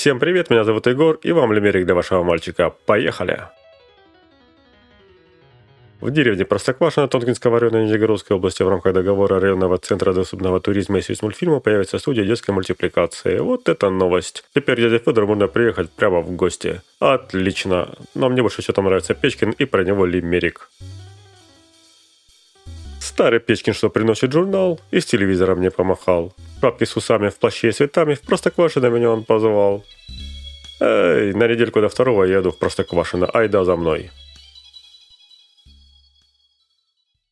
Всем привет, меня зовут Егор, и вам лимерик для вашего мальчика. Поехали! В деревне Простоквашино Тонкинского района Нижегородской области в рамках договора районного центра доступного туризма и мультфильма появится студия детской мультипликации. Вот это новость. Теперь дядя Федор можно приехать прямо в гости. Отлично. Но мне больше всего нравится Печкин и про него лимерик. Старый Печкин, что приносит журнал, и с телевизора мне помахал. Папки с усами, в плаще и цветами, в Простоквашино меня он позвал. Эй, на недельку до второго я еду в Простоквашино, айда за мной.